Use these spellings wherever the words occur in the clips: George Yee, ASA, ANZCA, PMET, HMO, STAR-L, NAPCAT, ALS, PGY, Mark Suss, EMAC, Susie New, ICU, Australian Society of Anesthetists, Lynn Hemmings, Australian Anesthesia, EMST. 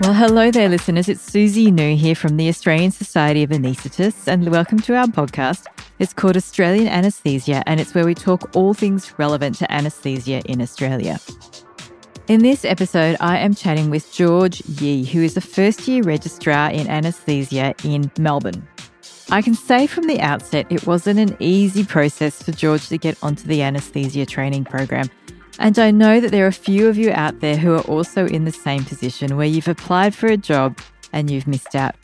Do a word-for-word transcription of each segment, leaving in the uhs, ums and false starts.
Well, hello there, listeners. It's Susie New here from the Australian Society of Anesthetists, and welcome to our podcast. It's called Australian Anesthesia, and it's where we talk all things relevant to anesthesia in Australia. In this episode, I am chatting with George Yee, who is a first-year registrar in anesthesia in Melbourne. I can say from the outset it wasn't an easy process for George to get onto the anesthesia training program. And I know that there are a few of you out there who are also in the same position where you've applied for a job and you've missed out.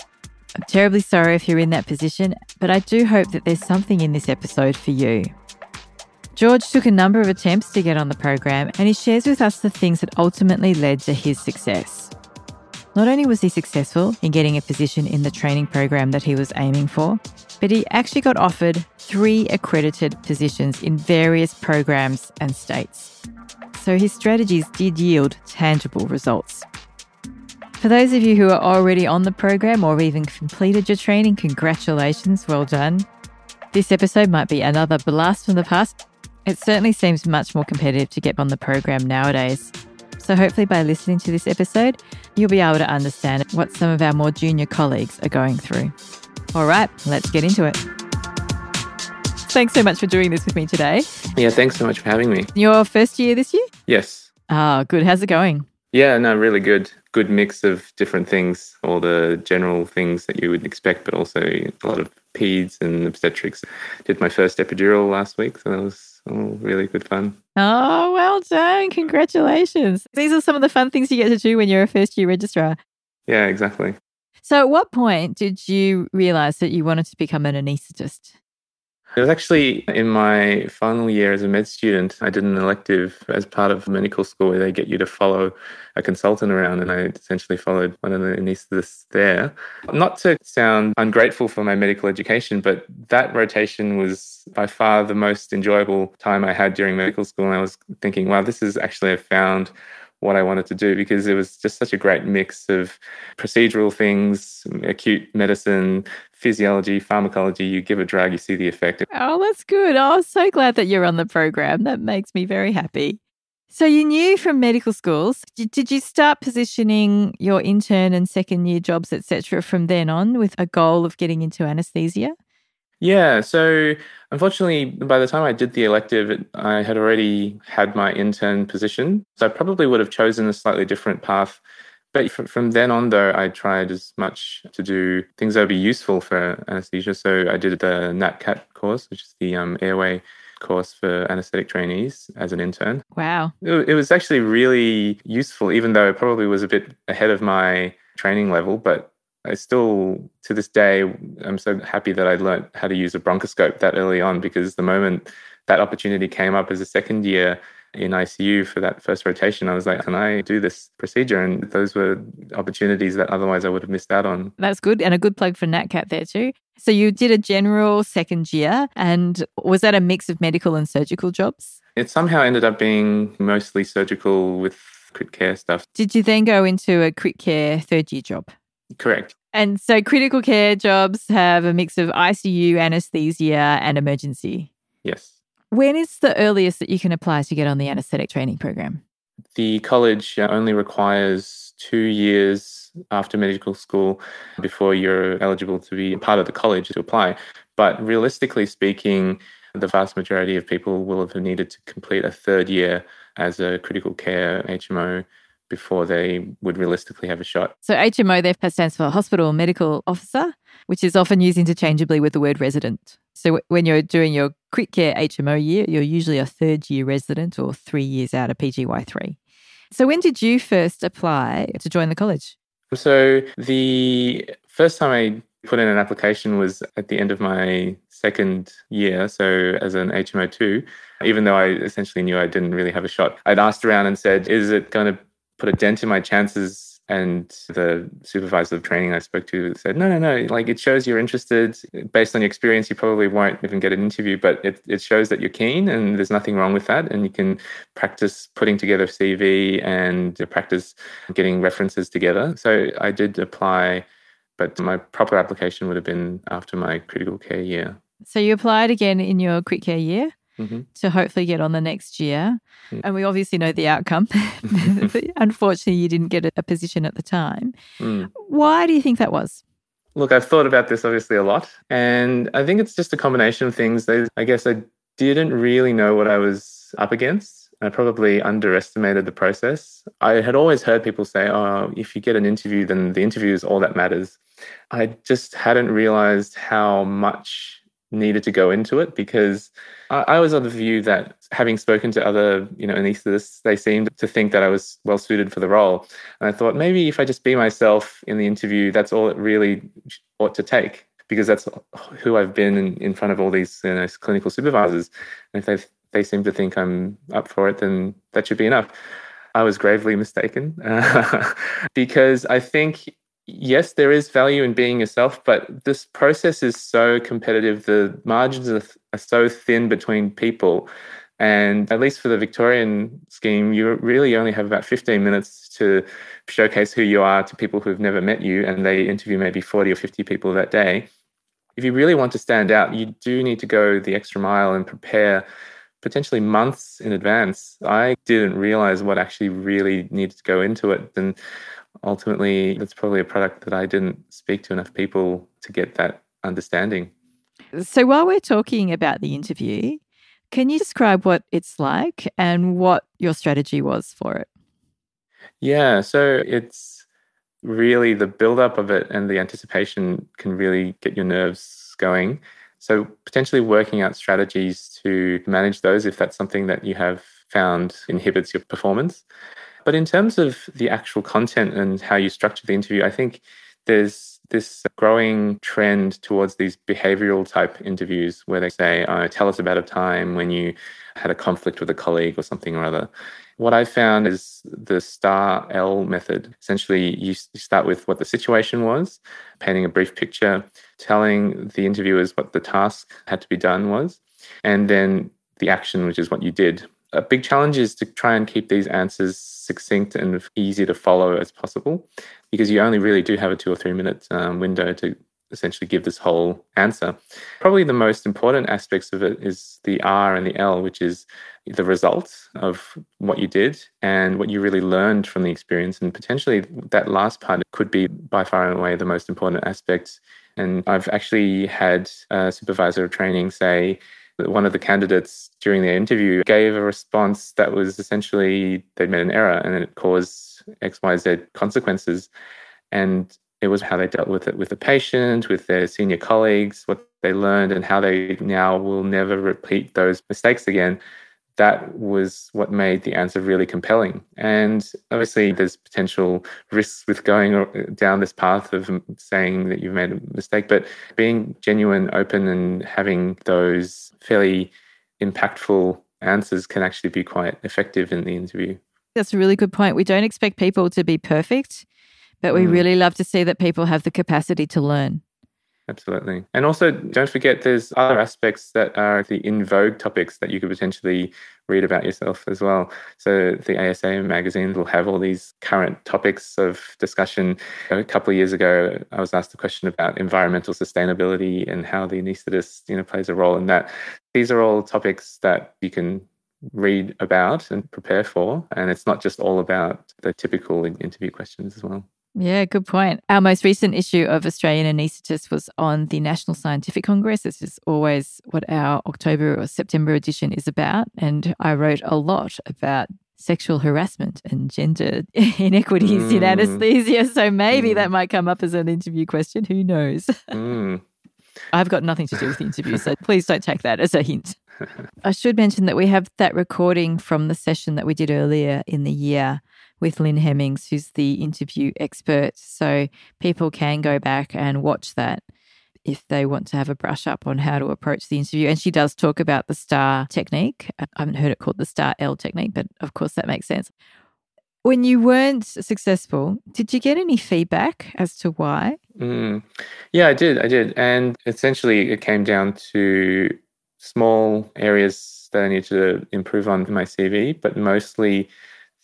I'm terribly sorry if you're in that position, but I do hope that there's something in this episode for you. George took a number of attempts to get on the program, and he shares with us the things that ultimately led to his success. Not only was he successful in getting a position in the training program that he was aiming for, but he actually got offered three accredited positions in various programs and states. So his strategies did yield tangible results. For those of you who are already on the program or even completed your training, congratulations, well done. This episode might be another blast from the past. It certainly seems much more competitive to get on the program nowadays. So hopefully by listening to this episode, you'll be able to understand what some of our more junior colleagues are going through. All right, let's get into it. Thanks so much for doing this with me today. Yeah, thanks so much for having me. Your first year this year? Yes. Oh, good. How's it going? Yeah, no, really good. Good mix of different things, all the general things that you would expect, but also a lot of peds and obstetrics. Did my first epidural last week, so that was all really good fun. Oh, well done. Congratulations. These are some of the fun things you get to do when you're a first-year registrar. Yeah, exactly. So at what point did you realise that you wanted to become an anaesthetist? It was actually in my final year as a med student. I did an elective as part of medical school where they get you to follow a consultant around, and I essentially followed one of the anaesthetists there. Not to sound ungrateful for my medical education, but that rotation was by far the most enjoyable time I had during medical school. And I was thinking, wow, this is actually, I found what I wanted to do, because it was just such a great mix of procedural things, acute medicine, physiology, pharmacology. You give a drug, you see the effect. Oh, that's good. Oh, I'm so glad that you're on the program. That makes me very happy. So you knew from medical schools, did you start positioning your intern and second year jobs, et cetera, from then on with a goal of getting into anaesthesia? Yeah, so unfortunately, by the time I did the elective, I had already had my intern position. So I probably would have chosen a slightly different path. But from then on, though, I tried as much to do things that would be useful for anaesthesia. So I did the N A P C A T course, which is the um, airway course for anaesthetic trainees as an intern. Wow. It, it was actually really useful, even though it probably was a bit ahead of my training level, but I still, to this day, I'm so happy that I learned how to use a bronchoscope that early on, because the moment that opportunity came up as a second year in I C U for that first rotation, I was like, can I do this procedure? And those were opportunities that otherwise I would have missed out on. That's good. And a good plug for N A P C A T there too. So you did a general second year, and was that a mix of medical and surgical jobs? It somehow ended up being mostly surgical with crit care stuff. Did you then go into a crit care third year job? Correct. And so critical care jobs have a mix of I C U, anaesthesia and emergency. Yes. When is the earliest that you can apply to get on the anaesthetic training program? The college only requires two years after medical school before you're eligible to be part of the college to apply. But realistically speaking, the vast majority of people will have needed to complete a third year as a critical care H M O before they would realistically have a shot. So H M O, that stands for Hospital Medical Officer, which is often used interchangeably with the word resident. So when you're doing your crit care H M O year, you're usually a third year resident or three years out of P G Y three. So when did you first apply to join the college? So the first time I put in an application was at the end of my second year, so as an H M O two, even though I essentially knew I didn't really have a shot. I'd asked around and said, is it going to put a dent in my chances? And the supervisor of training I spoke to said, no, no, no, like it shows you're interested. Based on your experience, you probably won't even get an interview, but it, it shows that you're keen, and there's nothing wrong with that. And you can practice putting together a C V and practice getting references together. So I did apply, but my proper application would have been after my critical care year. So you applied again in your crit care year? mm-hmm. to hopefully get on the next year. Mm. And we obviously know the outcome. Unfortunately, you didn't get a position at the time. Mm. Why do you think that was? Look, I've thought about this obviously a lot. And I think it's just a combination of things. I, I guess I didn't really know what I was up against. I probably underestimated the process. I had always heard people say, oh, if you get an interview, then the interview is all that matters. I just hadn't realized how much needed to go into it, because I, I was of the view that, having spoken to other, you know, anesthetists, they seemed to think that I was well suited for the role. And I thought, maybe if I just be myself in the interview, that's all it really ought to take, because that's who I've been in, in front of all these, you know, clinical supervisors. And if they've they seem to think I'm up for it, then that should be enough. I was gravely mistaken uh, because I think, yes, there is value in being yourself, but this process is so competitive. The margins are, th- are so thin between people. And at least for the Victorian scheme, you really only have about fifteen minutes to showcase who you are to people who've never met you, and they interview maybe forty or fifty people that day. If you really want to stand out, you do need to go the extra mile and prepare potentially months in advance. I didn't realize what actually really needed to go into it. And ultimately, that's probably a product that I didn't speak to enough people to get that understanding. So while we're talking about the interview, can you describe what it's like and what your strategy was for it? Yeah, so it's really the build-up of it, and the anticipation can really get your nerves going. So potentially working out strategies to manage those if that's something that you have found inhibits your performance. But in terms of the actual content and how you structure the interview, I think there's this growing trend towards these behavioural type interviews where they say, oh, tell us about a time when you had a conflict with a colleague or something or other. What I found is the STAR-L method. Essentially, you start with what the situation was, painting a brief picture, telling the interviewers what the task had to be done was, and then the action, which is what you did. A big challenge is to try and keep these answers succinct and easy to follow as possible, because you only really do have a two or three minute um, window to essentially give this whole answer. Probably the most important aspects of it is the R and the L, which is the results of what you did and what you really learned from the experience. And potentially that last part could be by far and away the most important aspect. And I've actually had a supervisor of training say that one of the candidates during their interview gave a response that was essentially they'd made an error and it caused X, Y, Z consequences. And it was how they dealt with it with the patient, with their senior colleagues, what they learned, and how they now will never repeat those mistakes again. That was what made the answer really compelling. And obviously there's potential risks with going down this path of saying that you've made a mistake, but being genuine, open, and having those fairly impactful answers can actually be quite effective in the interview. That's a really good point. We don't expect people to be perfect, but we really love to see that people have the capacity to learn. Absolutely. And also, don't forget, there's other aspects that are the in vogue topics that you could potentially read about yourself as well. So the A S A magazine will have all these current topics of discussion. A couple of years ago, I was asked a question about environmental sustainability and how the anaesthetist, you know, plays a role in that. These are all topics that you can read about and prepare for. And it's not just all about the typical interview questions as well. Yeah, good point. Our most recent issue of Australian Anesthetists was on the National Scientific Congress. This is always what our October or September edition is about. And I wrote a lot about sexual harassment and gender inequities mm. in anesthesia. So maybe mm. that might come up as an interview question. Who knows? Mm. I've got nothing to do with the interview, so please don't take that as a hint. I should mention that we have that recording from the session that we did earlier in the year with Lynn Hemmings, who's the interview expert. So people can go back and watch that if they want to have a brush up on how to approach the interview. And she does talk about the STAR technique. I haven't heard it called the STAR-L technique, but of course that makes sense. When you weren't successful, did you get any feedback as to why? Mm. Yeah, I did. I did. And essentially it came down to small areas that I need to improve on in my C V, but mostly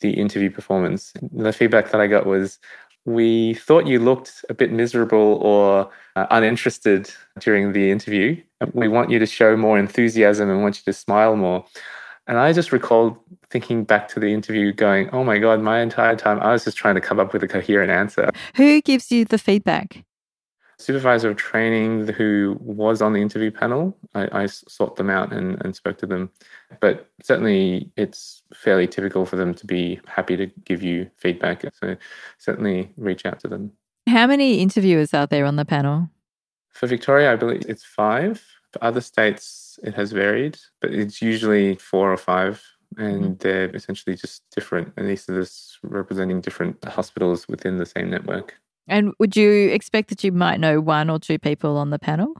the interview performance. The feedback that I got was, we thought you looked a bit miserable or uh, uninterested during the interview. We want you to show more enthusiasm and want you to smile more. And I just recalled thinking back to the interview going, oh my God, my entire time I was just trying to come up with a coherent answer. Who gives you the feedback? Supervisor of training who was on the interview panel. I, I sought them out and, and spoke to them. But certainly it's fairly typical for them to be happy to give you feedback. So certainly reach out to them. How many interviewers are there on the panel? For Victoria, I believe it's five. For other states, it has varied, but it's usually four or five. And they're essentially just different anesthetists representing different hospitals within the same network. And would you expect that you might know one or two people on the panel?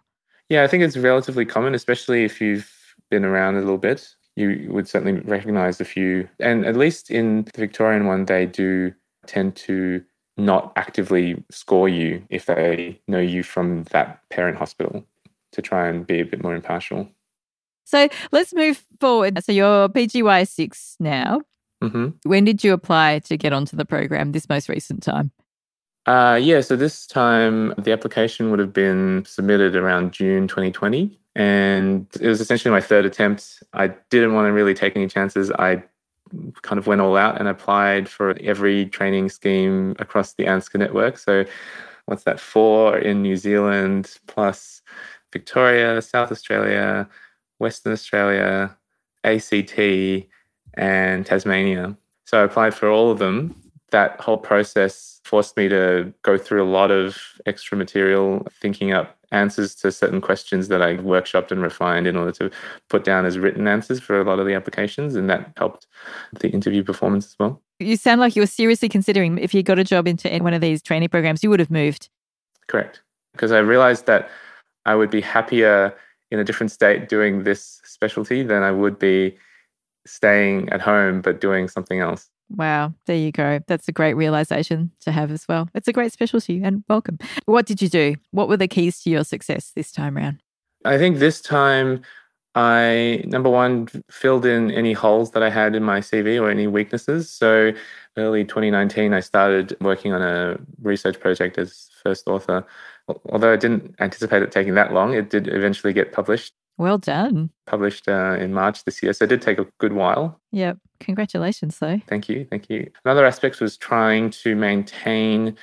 Yeah, I think it's relatively common, especially if you've been around a little bit. You would certainly recognise a few. And at least in the Victorian one, they do tend to not actively score you if they know you from that parent hospital to try and be a bit more impartial. So let's move forward. So you're P G Y six now. Mm-hmm. When did you apply to get onto the program this most recent time? Uh, yeah, so this time the application would have been submitted around June twenty twenty, and it was essentially my third attempt. I didn't want to really take any chances. I kind of went all out and applied for every training scheme across the ANZCA network. So what's that, four in New Zealand, plus Victoria, South Australia, Western Australia, A C T and Tasmania. So I applied for all of them. That whole process forced me to go through a lot of extra material, thinking up answers to certain questions that I workshopped and refined in order to put down as written answers for a lot of the applications, and that helped the interview performance as well. You sound like you were seriously considering if you got a job into one of these training programs, you would have moved. Correct, because I realised that I would be happier in a different state doing this specialty than I would be staying at home but doing something else. Wow, there you go. That's a great realisation to have as well. It's a great specialty and welcome. What did you do? What were the keys to your success this time around? I think this time I, number one, filled in any holes that I had in my C V or any weaknesses. So early twenty nineteen, I started working on a research project as first author. Although I didn't anticipate it taking that long, it did eventually get published. Well done. Published uh, in March this year. So it did take a good while. Yep. Congratulations, though. Thank you. Thank you. Another aspect was trying to maintain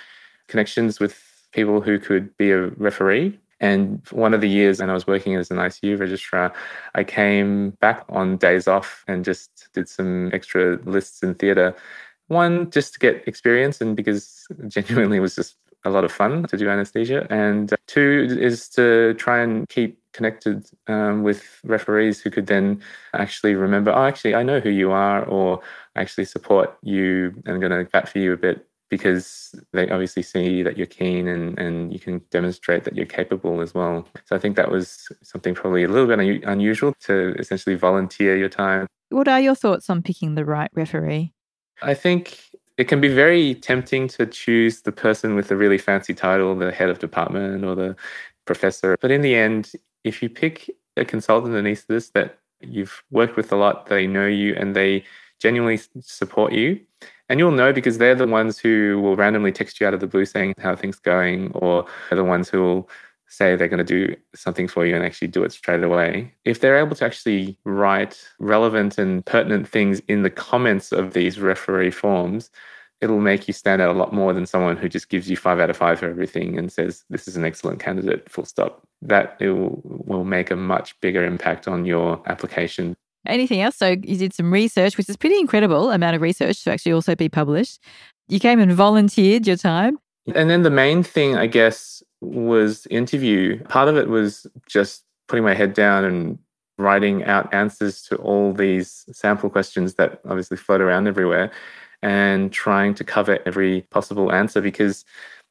connections with people who could be a referee. And one of the years when I was working as an I C U registrar, I came back on days off and just did some extra lists in theatre. One, just to get experience and because genuinely it was just a lot of fun to do anaesthesia. And two is to try and keep connected um, with referees who could then actually remember, oh, actually, I know who you are, or actually support you and going to bat for you a bit because they obviously see that you're keen and, and you can demonstrate that you're capable as well. So I think that was something probably a little bit un- unusual to essentially volunteer your time. What are your thoughts on picking the right referee? I think it can be very tempting to choose the person with the really fancy title, the head of department or the professor. But in the end, if you pick a consultant anaesthetist that you've worked with a lot, they know you and they genuinely support you. And you'll know because they're the ones who will randomly text you out of the blue saying how things going, or are the ones who will say they're going to do something for you and actually do it straight away. If they're able to actually write relevant and pertinent things in the comments of these referee forms, it'll make you stand out a lot more than someone who just gives you five out of five for everything and says, this is an excellent candidate, full stop. That it will, will make a much bigger impact on your application. Anything else? So you did some research, which is pretty incredible amount of research to actually also be published. You came and volunteered your time. And then the main thing, I guess, was interview. Part of it was just putting my head down and writing out answers to all these sample questions that obviously float around everywhere, and trying to cover every possible answer because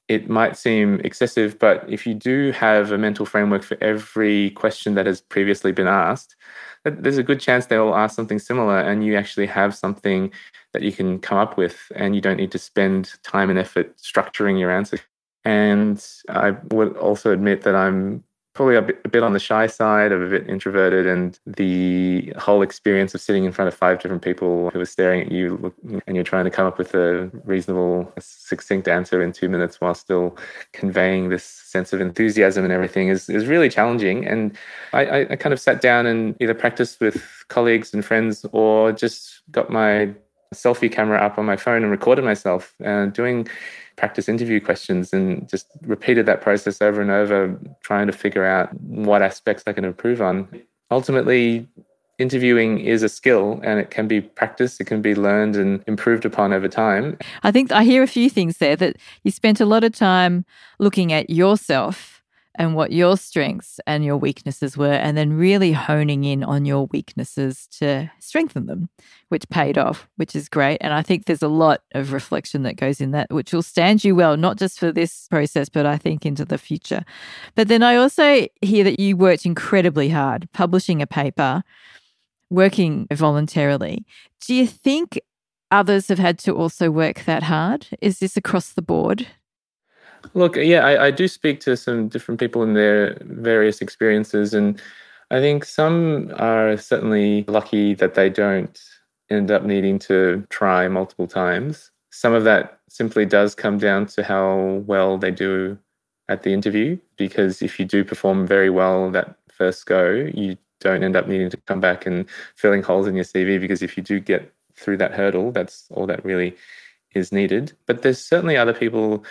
it might seem excessive, but if you do have a mental framework for every question that has previously been asked, there's a good chance they will ask something similar and you actually have something that you can come up with and you don't need to spend time and effort structuring your answer. And I would also admit that I'm probably a bit, a bit on the shy side, I'm a bit introverted, and the whole experience of sitting in front of five different people who are staring at you and you're trying to come up with a reasonable, succinct answer in two minutes while still conveying this sense of enthusiasm and everything is, is really challenging. And I, I kind of sat down and either practiced with colleagues and friends or just got my selfie camera up on my phone and recorded myself uh, doing practice interview questions and just repeated that process over and over, trying to figure out what aspects I can improve on. Ultimately, interviewing is a skill and it can be practiced, it can be learned and improved upon over time. I think I hear a few things there, that you spent a lot of time looking at yourself and what your strengths and your weaknesses were, and then really honing in on your weaknesses to strengthen them, which paid off, which is great. And I think there's a lot of reflection that goes in that, which will stand you well, not just for this process, but I think into the future. But then I also hear that you worked incredibly hard, publishing a paper, working voluntarily. Do you think others have had to also work that hard? Is this across the board? Look, yeah, I, I do speak to some different people in their various experiences, and I think some are certainly lucky that they don't end up needing to try multiple times. Some of that simply does come down to how well they do at the interview, because if you do perform very well that first go, you don't end up needing to come back and filling holes in your C V, because if you do get through that hurdle, that's all that really is needed. But there's certainly other people,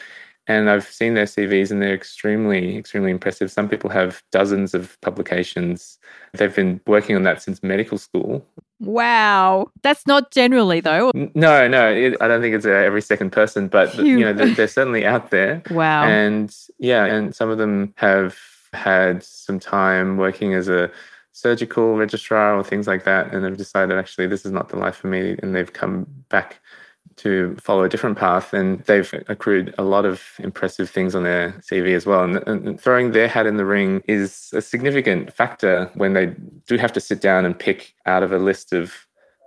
and I've seen their C Vs, and they're extremely, extremely impressive. Some people have dozens of publications. They've been working on that since medical school. Wow. That's not generally, though. No, no. It, I don't think it's every second person, but, you know, they're, they're certainly out there. Wow. And, yeah, and some of them have had some time working as a surgical registrar or things like that, and they've decided, actually, this is not the life for me, and they've come back to follow a different path, and they've accrued a lot of impressive things on their C V as well. And, and throwing their hat in the ring is a significant factor when they do have to sit down and pick out of a list of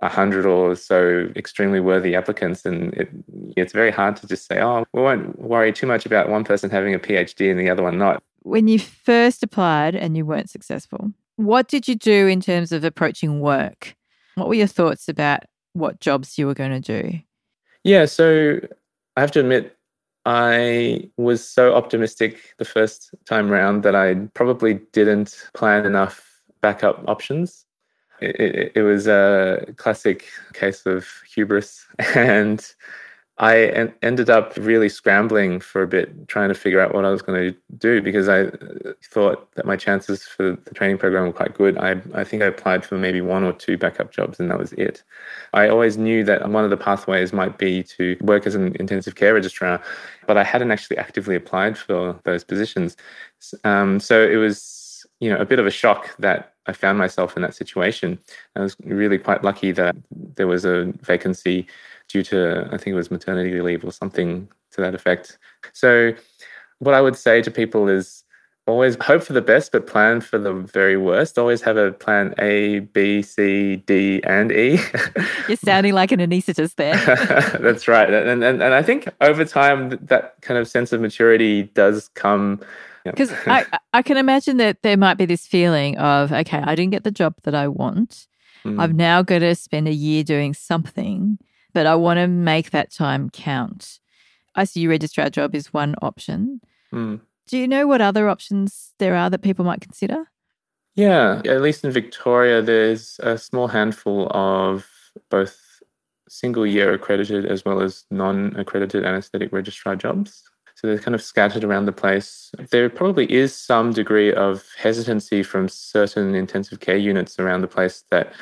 a hundred or so extremely worthy applicants. And it, it's very hard to just say, oh, we won't worry too much about one person having a PhD and the other one not. When you first applied and you weren't successful, what did you do in terms of approaching work? What were your thoughts about what jobs you were going to do? Yeah, so I have to admit, I was so optimistic the first time round that I probably didn't plan enough backup options. It, it, it was a classic case of hubris, and I en- ended up really scrambling for a bit, trying to figure out what I was going to do, because I thought that my chances for the training program were quite good. I, I think I applied for maybe one or two backup jobs, and that was it. I always knew that one of the pathways might be to work as an intensive care registrar, but I hadn't actually actively applied for those positions. Um, so it was, you know, a bit of a shock that I found myself in that situation. I was really quite lucky that there was a vacancy due to, I think it was maternity leave or something to that effect. So what I would say to people is always hope for the best, but plan for the very worst. Always have a plan A, B, C, D, and E. You're sounding like an anaesthetist there. That's right. And, and and I think over time, that kind of sense of maturity does come. Because I, I can imagine that there might be this feeling of, okay, I didn't get the job that I want. Mm. I've now got to spend a year doing something, but I want to make that time count. I C U registrar job is one option. Mm. Do you know what other options there are that people might consider? Yeah, at least in Victoria, there's a small handful of both single-year accredited as well as non-accredited anaesthetic registrar jobs. So they're kind of scattered around the place. There probably is some degree of hesitancy from certain intensive care units around the place that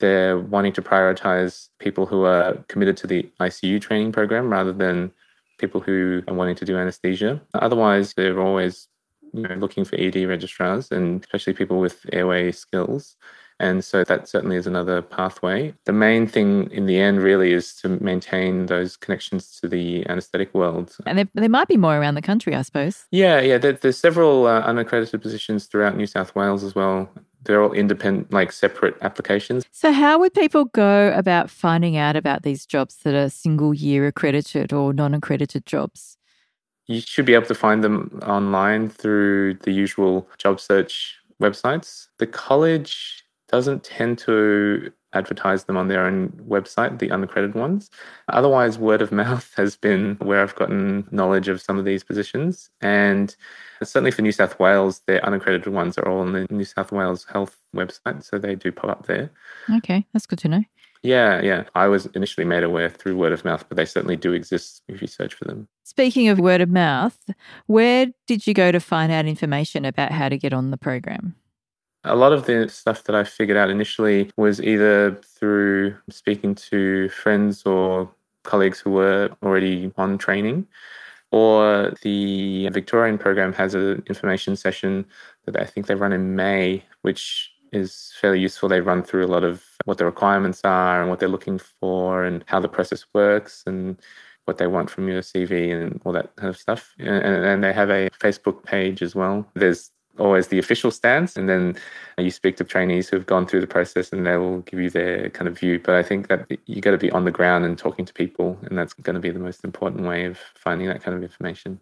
they're wanting to prioritise people who are committed to the I C U training program rather than people who are wanting to do anaesthesia. Otherwise, they're always, you know, looking for E D registrars, and especially people with airway skills. And so that certainly is another pathway. The main thing in the end really is to maintain those connections to the anaesthetic world. And there, there might be more around the country, I suppose. Yeah, yeah. There, there's several uh, unaccredited positions throughout New South Wales as well. They're all independent, like separate applications. So how would people go about finding out about these jobs that are single year accredited or non-accredited jobs? You should be able to find them online through the usual job search websites. The college doesn't tend to advertise them on their own website, the unaccredited ones. Otherwise, word of mouth has been where I've gotten knowledge of some of these positions. And certainly for New South Wales, their unaccredited ones are all on the New South Wales Health website, so they do pop up there. Okay, that's good to know. Yeah, yeah. I was initially made aware through word of mouth, but they certainly do exist if you search for them. Speaking of word of mouth, where did you go to find out information about how to get on the program? A lot of the stuff that I figured out initially was either through speaking to friends or colleagues who were already on training, or the Victorian program has an information session that I think they run in May, which is fairly useful. They run through a lot of what the requirements are and what they're looking for and how the process works and what they want from your C V and all that kind of stuff. And, and they have a Facebook page as well. There's always the official stance, and then you speak to trainees who've gone through the process and they will give you their kind of view. But I think that you got to be on the ground and talking to people, and that's going to be the most important way of finding that kind of information.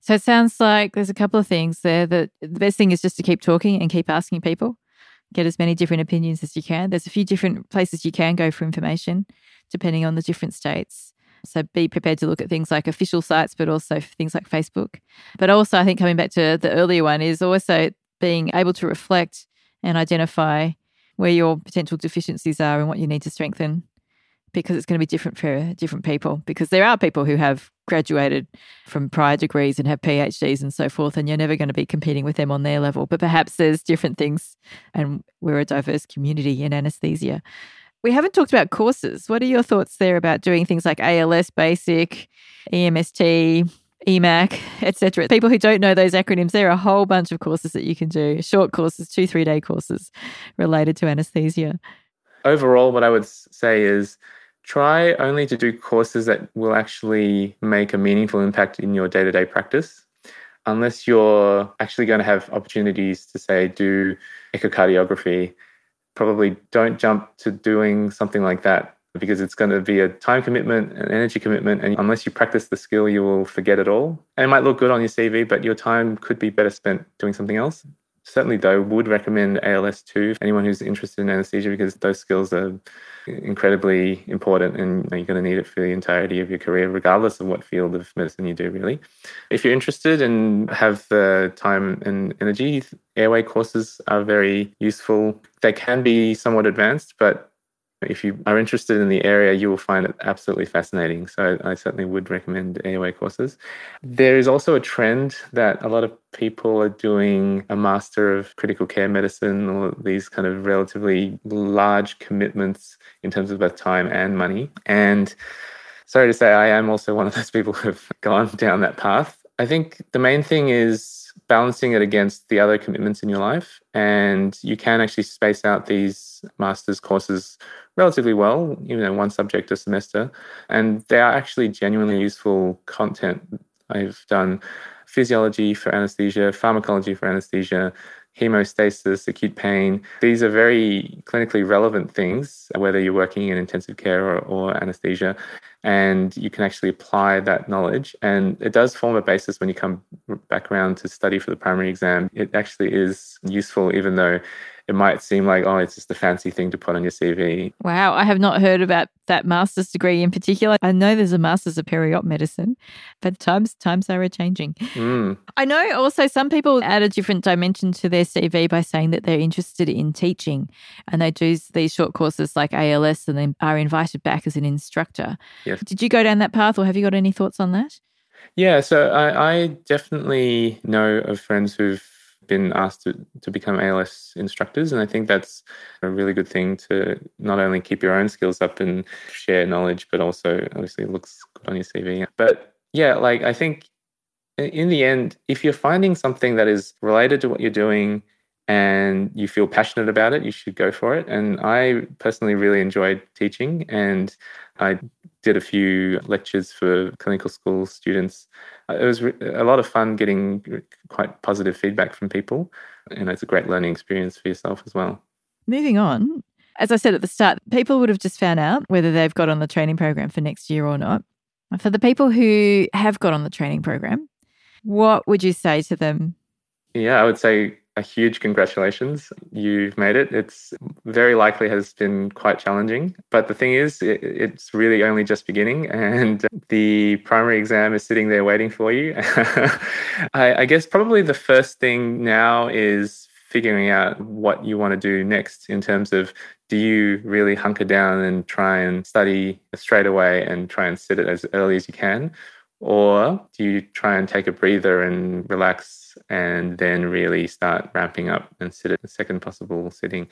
So it sounds like there's a couple of things there. That the best thing is just to keep talking and keep asking people. Get as many different opinions as you can. There's a few different places you can go for information, depending on the different states. So be prepared to look at things like official sites, but also things like Facebook. But also, I think coming back to the earlier one is also being able to reflect and identify where your potential deficiencies are and what you need to strengthen, because it's going to be different for different people, because there are people who have graduated from prior degrees and have P H Ds and so forth, and you're never going to be competing with them on their level. But perhaps there's different things, and we're a diverse community in anaesthesia. We haven't talked about courses. What are your thoughts there about doing things like A L S Basic, E M S T, E M A C, et cetera? People who don't know those acronyms, there are a whole bunch of courses that you can do, short courses, two, three-day courses related to anaesthesia. Overall, what I would say is try only to do courses that will actually make a meaningful impact in your day-to-day practice, unless you're actually going to have opportunities to, say, do echocardiography. Probably don't jump to doing something like that, because it's going to be a time commitment, an energy commitment, and unless you practice the skill, you will forget it all. And it might look good on your C V, but your time could be better spent doing something else. Certainly, though, would recommend A L S too for anyone who's interested in anaesthesia, because those skills are incredibly important and you're going to need it for the entirety of your career, regardless of what field of medicine you do, really. If you're interested and have the time and energy, airway courses are very useful. They can be somewhat advanced, but if you are interested in the area, you will find it absolutely fascinating. So I certainly would recommend airway courses. There is also a trend that a lot of people are doing a Master of Critical Care Medicine, or these kind of relatively large commitments in terms of both time and money. And sorry to say, I am also one of those people who have gone down that path. I think the main thing is balancing it against the other commitments in your life. And you can actually space out these master's courses relatively well, you know, one subject a semester. And they are actually genuinely useful content. I've done physiology for anaesthesia, pharmacology for anaesthesia, hemostasis, acute pain. These are very clinically relevant things, whether you're working in intensive care or, or anaesthesia, and you can actually apply that knowledge. And it does form a basis when you come back around to study for the primary exam. It actually is useful, even though it might seem like, oh, it's just a fancy thing to put on your C V. Wow, I have not heard about that master's degree in particular. I know there's a master's of periop medicine, but times times are changing. Mm. I know also some people add a different dimension to their C V by saying that they're interested in teaching, and they do these short courses like A L S and then are invited back as an instructor. Yes. Did you go down that path, or have you got any thoughts on that? Yeah, so I, I definitely know of friends who've been asked to, to become A L S instructors. And I think that's a really good thing, to not only keep your own skills up and share knowledge, but also obviously it looks good on your C V. But yeah, like I think in the end, if you're finding something that is related to what you're doing and you feel passionate about it, you should go for it. And I personally really enjoyed teaching, and I did a few lectures for clinical school students. It was a lot of fun getting quite positive feedback from people, and it's a great learning experience for yourself as well. Moving on, as I said at the start, people would have just found out whether they've got on the training program for next year or not. For the people who have got on the training program, what would you say to them? Yeah, I would say a huge congratulations. You've made it. It's very likely has been quite challenging. But the thing is, it, it's really only just beginning, and the primary exam is sitting there waiting for you. I, I guess probably the first thing now is figuring out what you want to do next in terms of, do you really hunker down and try and study straight away and try and sit it as early as you can? Or do you try and take a breather and relax and then really start ramping up and sit at the second possible sitting?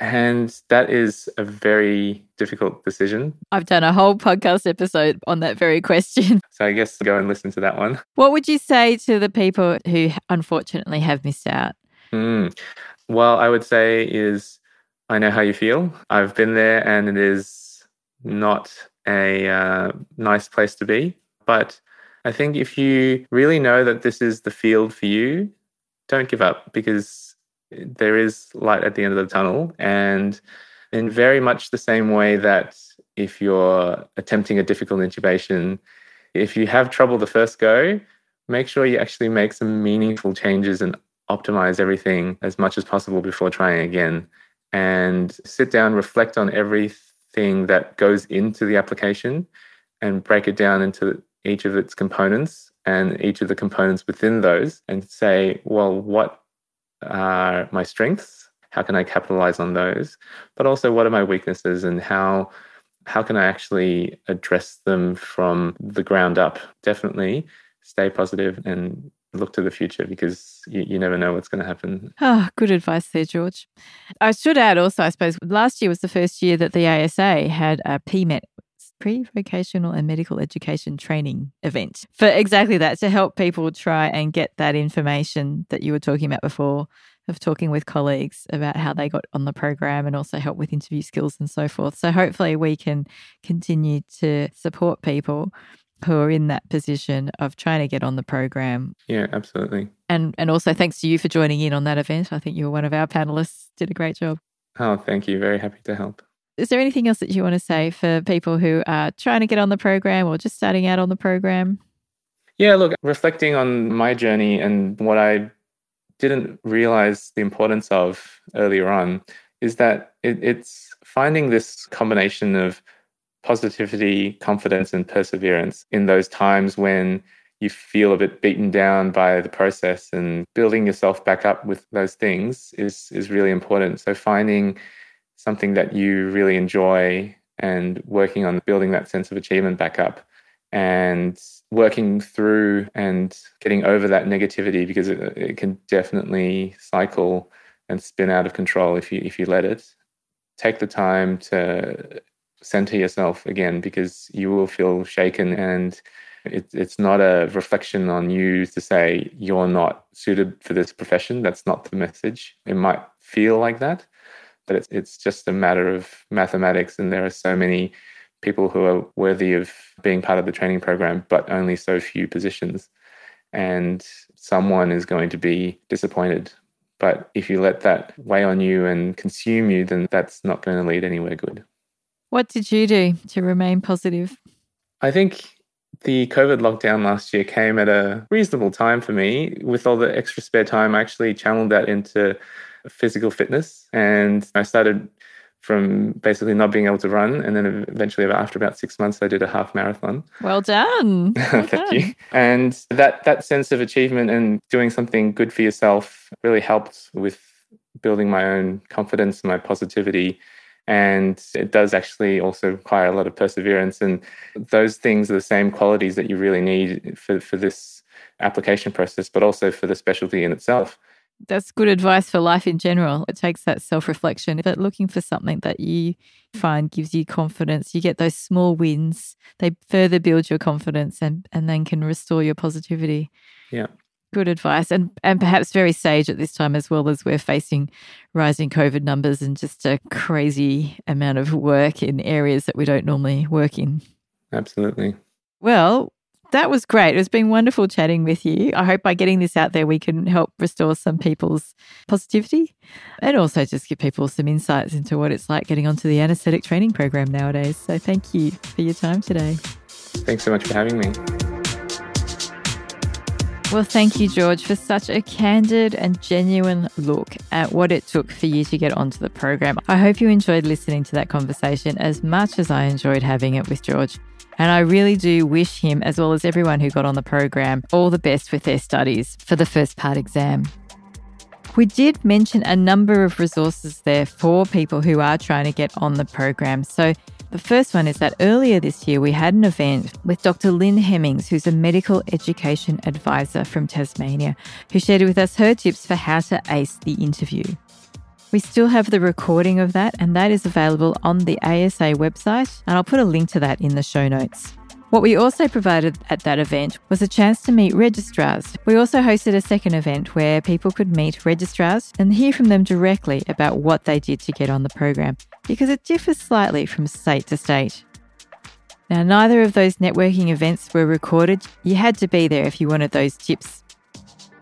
And that is a very difficult decision. I've done a whole podcast episode on that very question. So I guess go and listen to that one. What would you say to the people who unfortunately have missed out? Mm. Well, I would say is, I know how you feel. I've been there, and it is not a uh, nice place to be. But I think if you really know that this is the field for you, don't give up, because there is light at the end of the tunnel. And in very much the same way that if you're attempting a difficult intubation, if you have trouble the first go, make sure you actually make some meaningful changes and optimize everything as much as possible before trying again, and sit down, reflect on everything that goes into the application and break it down into each of its components and each of the components within those, and say, well, what are my strengths? How can I capitalize on those? But also, what are my weaknesses, and how how can I actually address them from the ground up? Definitely stay positive and look to the future, because you, you never know what's going to happen. Oh, good advice there, George. I should add also, I suppose, last year was the first year that the A S A had a P M E T, pre-vocational and medical education training event, for exactly that, to help people try and get that information that you were talking about before, of talking with colleagues about how they got on the program, and also help with interview skills and so forth. So hopefully we can continue to support people who are in that position of trying to get on the program. Yeah, absolutely. And and also thanks to you for joining in on that event. I think you were one of our panellists. Did a great job. Oh, thank you. Very happy to help. Is there anything else that you want to say for people who are trying to get on the program or just starting out on the program? Yeah, look, reflecting on my journey and what I didn't realize the importance of earlier on is that it, it's finding this combination of positivity, confidence, and perseverance in those times when you feel a bit beaten down by the process, and building yourself back up with those things is is really important. So finding something that you really enjoy and working on building that sense of achievement back up, and working through and getting over that negativity, because it, it can definitely cycle and spin out of control if you if you let it. Take the time to center yourself again, because you will feel shaken, and it, it's not a reflection on you to say you're not suited for this profession. That's not the message. It might feel like that, but it's, it's just a matter of mathematics, and there are so many people who are worthy of being part of the training program, but only so few positions, and someone is going to be disappointed. But if you let that weigh on you and consume you, then that's not going to lead anywhere good. What did you do to remain positive? I think the COVID lockdown last year came at a reasonable time for me. With all the extra spare time, I actually channeled that into physical fitness. And I started from basically not being able to run. And then eventually, after about six months, I did a half marathon. Well done. Well Thank done. you. And that, that sense of achievement and doing something good for yourself really helped with building my own confidence and my positivity. And it does actually also require a lot of perseverance. And those things are the same qualities that you really need for, for this application process, but also for the specialty in itself. That's good advice for life in general. It takes that self-reflection, but looking for something that you find gives you confidence. You get those small wins. They further build your confidence and, and then can restore your positivity. Yeah. Good advice, and, and perhaps very sage at this time as well, as we're facing rising COVID numbers and just a crazy amount of work in areas that we don't normally work in. Absolutely. Well, that was great. It's been wonderful chatting with you. I hope by getting this out there, we can help restore some people's positivity and also just give people some insights into what it's like getting onto the anaesthetic training program nowadays. So thank you for your time today. Thanks so much for having me. Well, thank you, George, for such a candid and genuine look at what it took for you to get onto the program. I hope you enjoyed listening to that conversation as much as I enjoyed having it with George. And I really do wish him, as well as everyone who got on the program, all the best with their studies for the first part exam. We did mention a number of resources there for people who are trying to get on the program. So the first one is that earlier this year, we had an event with Doctor Lynn Hemmings, who's a medical education advisor from Tasmania, who shared with us her tips for how to ace the interview. We still have the recording of that, and that is available on the A S A website, and I'll put a link to that in the show notes. What we also provided at that event was a chance to meet registrars. We also hosted a second event where people could meet registrars and hear from them directly about what they did to get on the program, because it differs slightly from state to state. Now, neither of those networking events were recorded. You had to be there if you wanted those tips.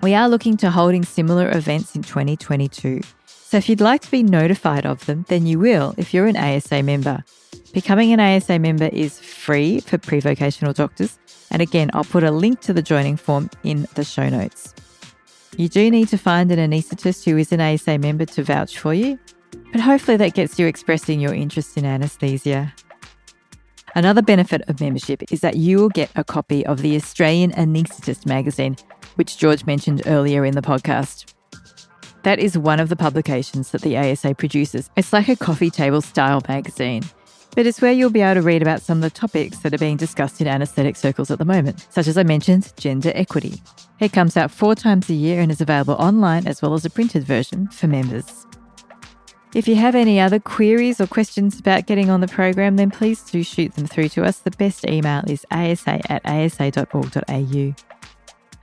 We are looking to holding similar events in twenty twenty-two. So if you'd like to be notified of them, then you will if you're an A S A member. Becoming an A S A member is free for pre-vocational doctors. And again, I'll put a link to the joining form in the show notes. You do need to find an anaesthetist who is an A S A member to vouch for you, but hopefully that gets you expressing your interest in anaesthesia. Another benefit of membership is that you will get a copy of the Australian Anaesthetist magazine, which George mentioned earlier in the podcast. That is one of the publications that the A S A produces. It's like a coffee table style magazine, but it's where you'll be able to read about some of the topics that are being discussed in anaesthetic circles at the moment, such as I mentioned, gender equity. It comes out four times a year and is available online as well as a printed version for members. If you have any other queries or questions about getting on the program, then please do shoot them through to us. The best email is a s a at a s a dot org dot a u.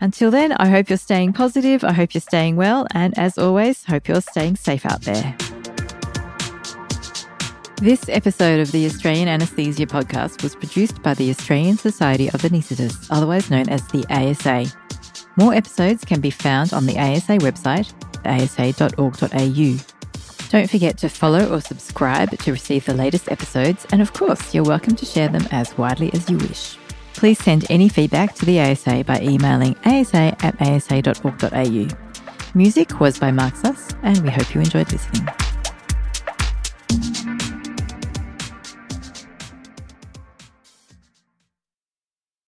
Until then, I hope you're staying positive, I hope you're staying well, and as always, hope you're staying safe out there. This episode of the Australian Anesthesia Podcast was produced by the Australian Society of Anesthetists, otherwise known as the A S A. More episodes can be found on the A S A website, a s a dot org dot a u. Don't forget to follow or subscribe to receive the latest episodes, and of course, you're welcome to share them as widely as you wish. Please send any feedback to the A S A by emailing a s a at a s a dot org dot a u. Music was by Mark Suss, and we hope you enjoyed listening.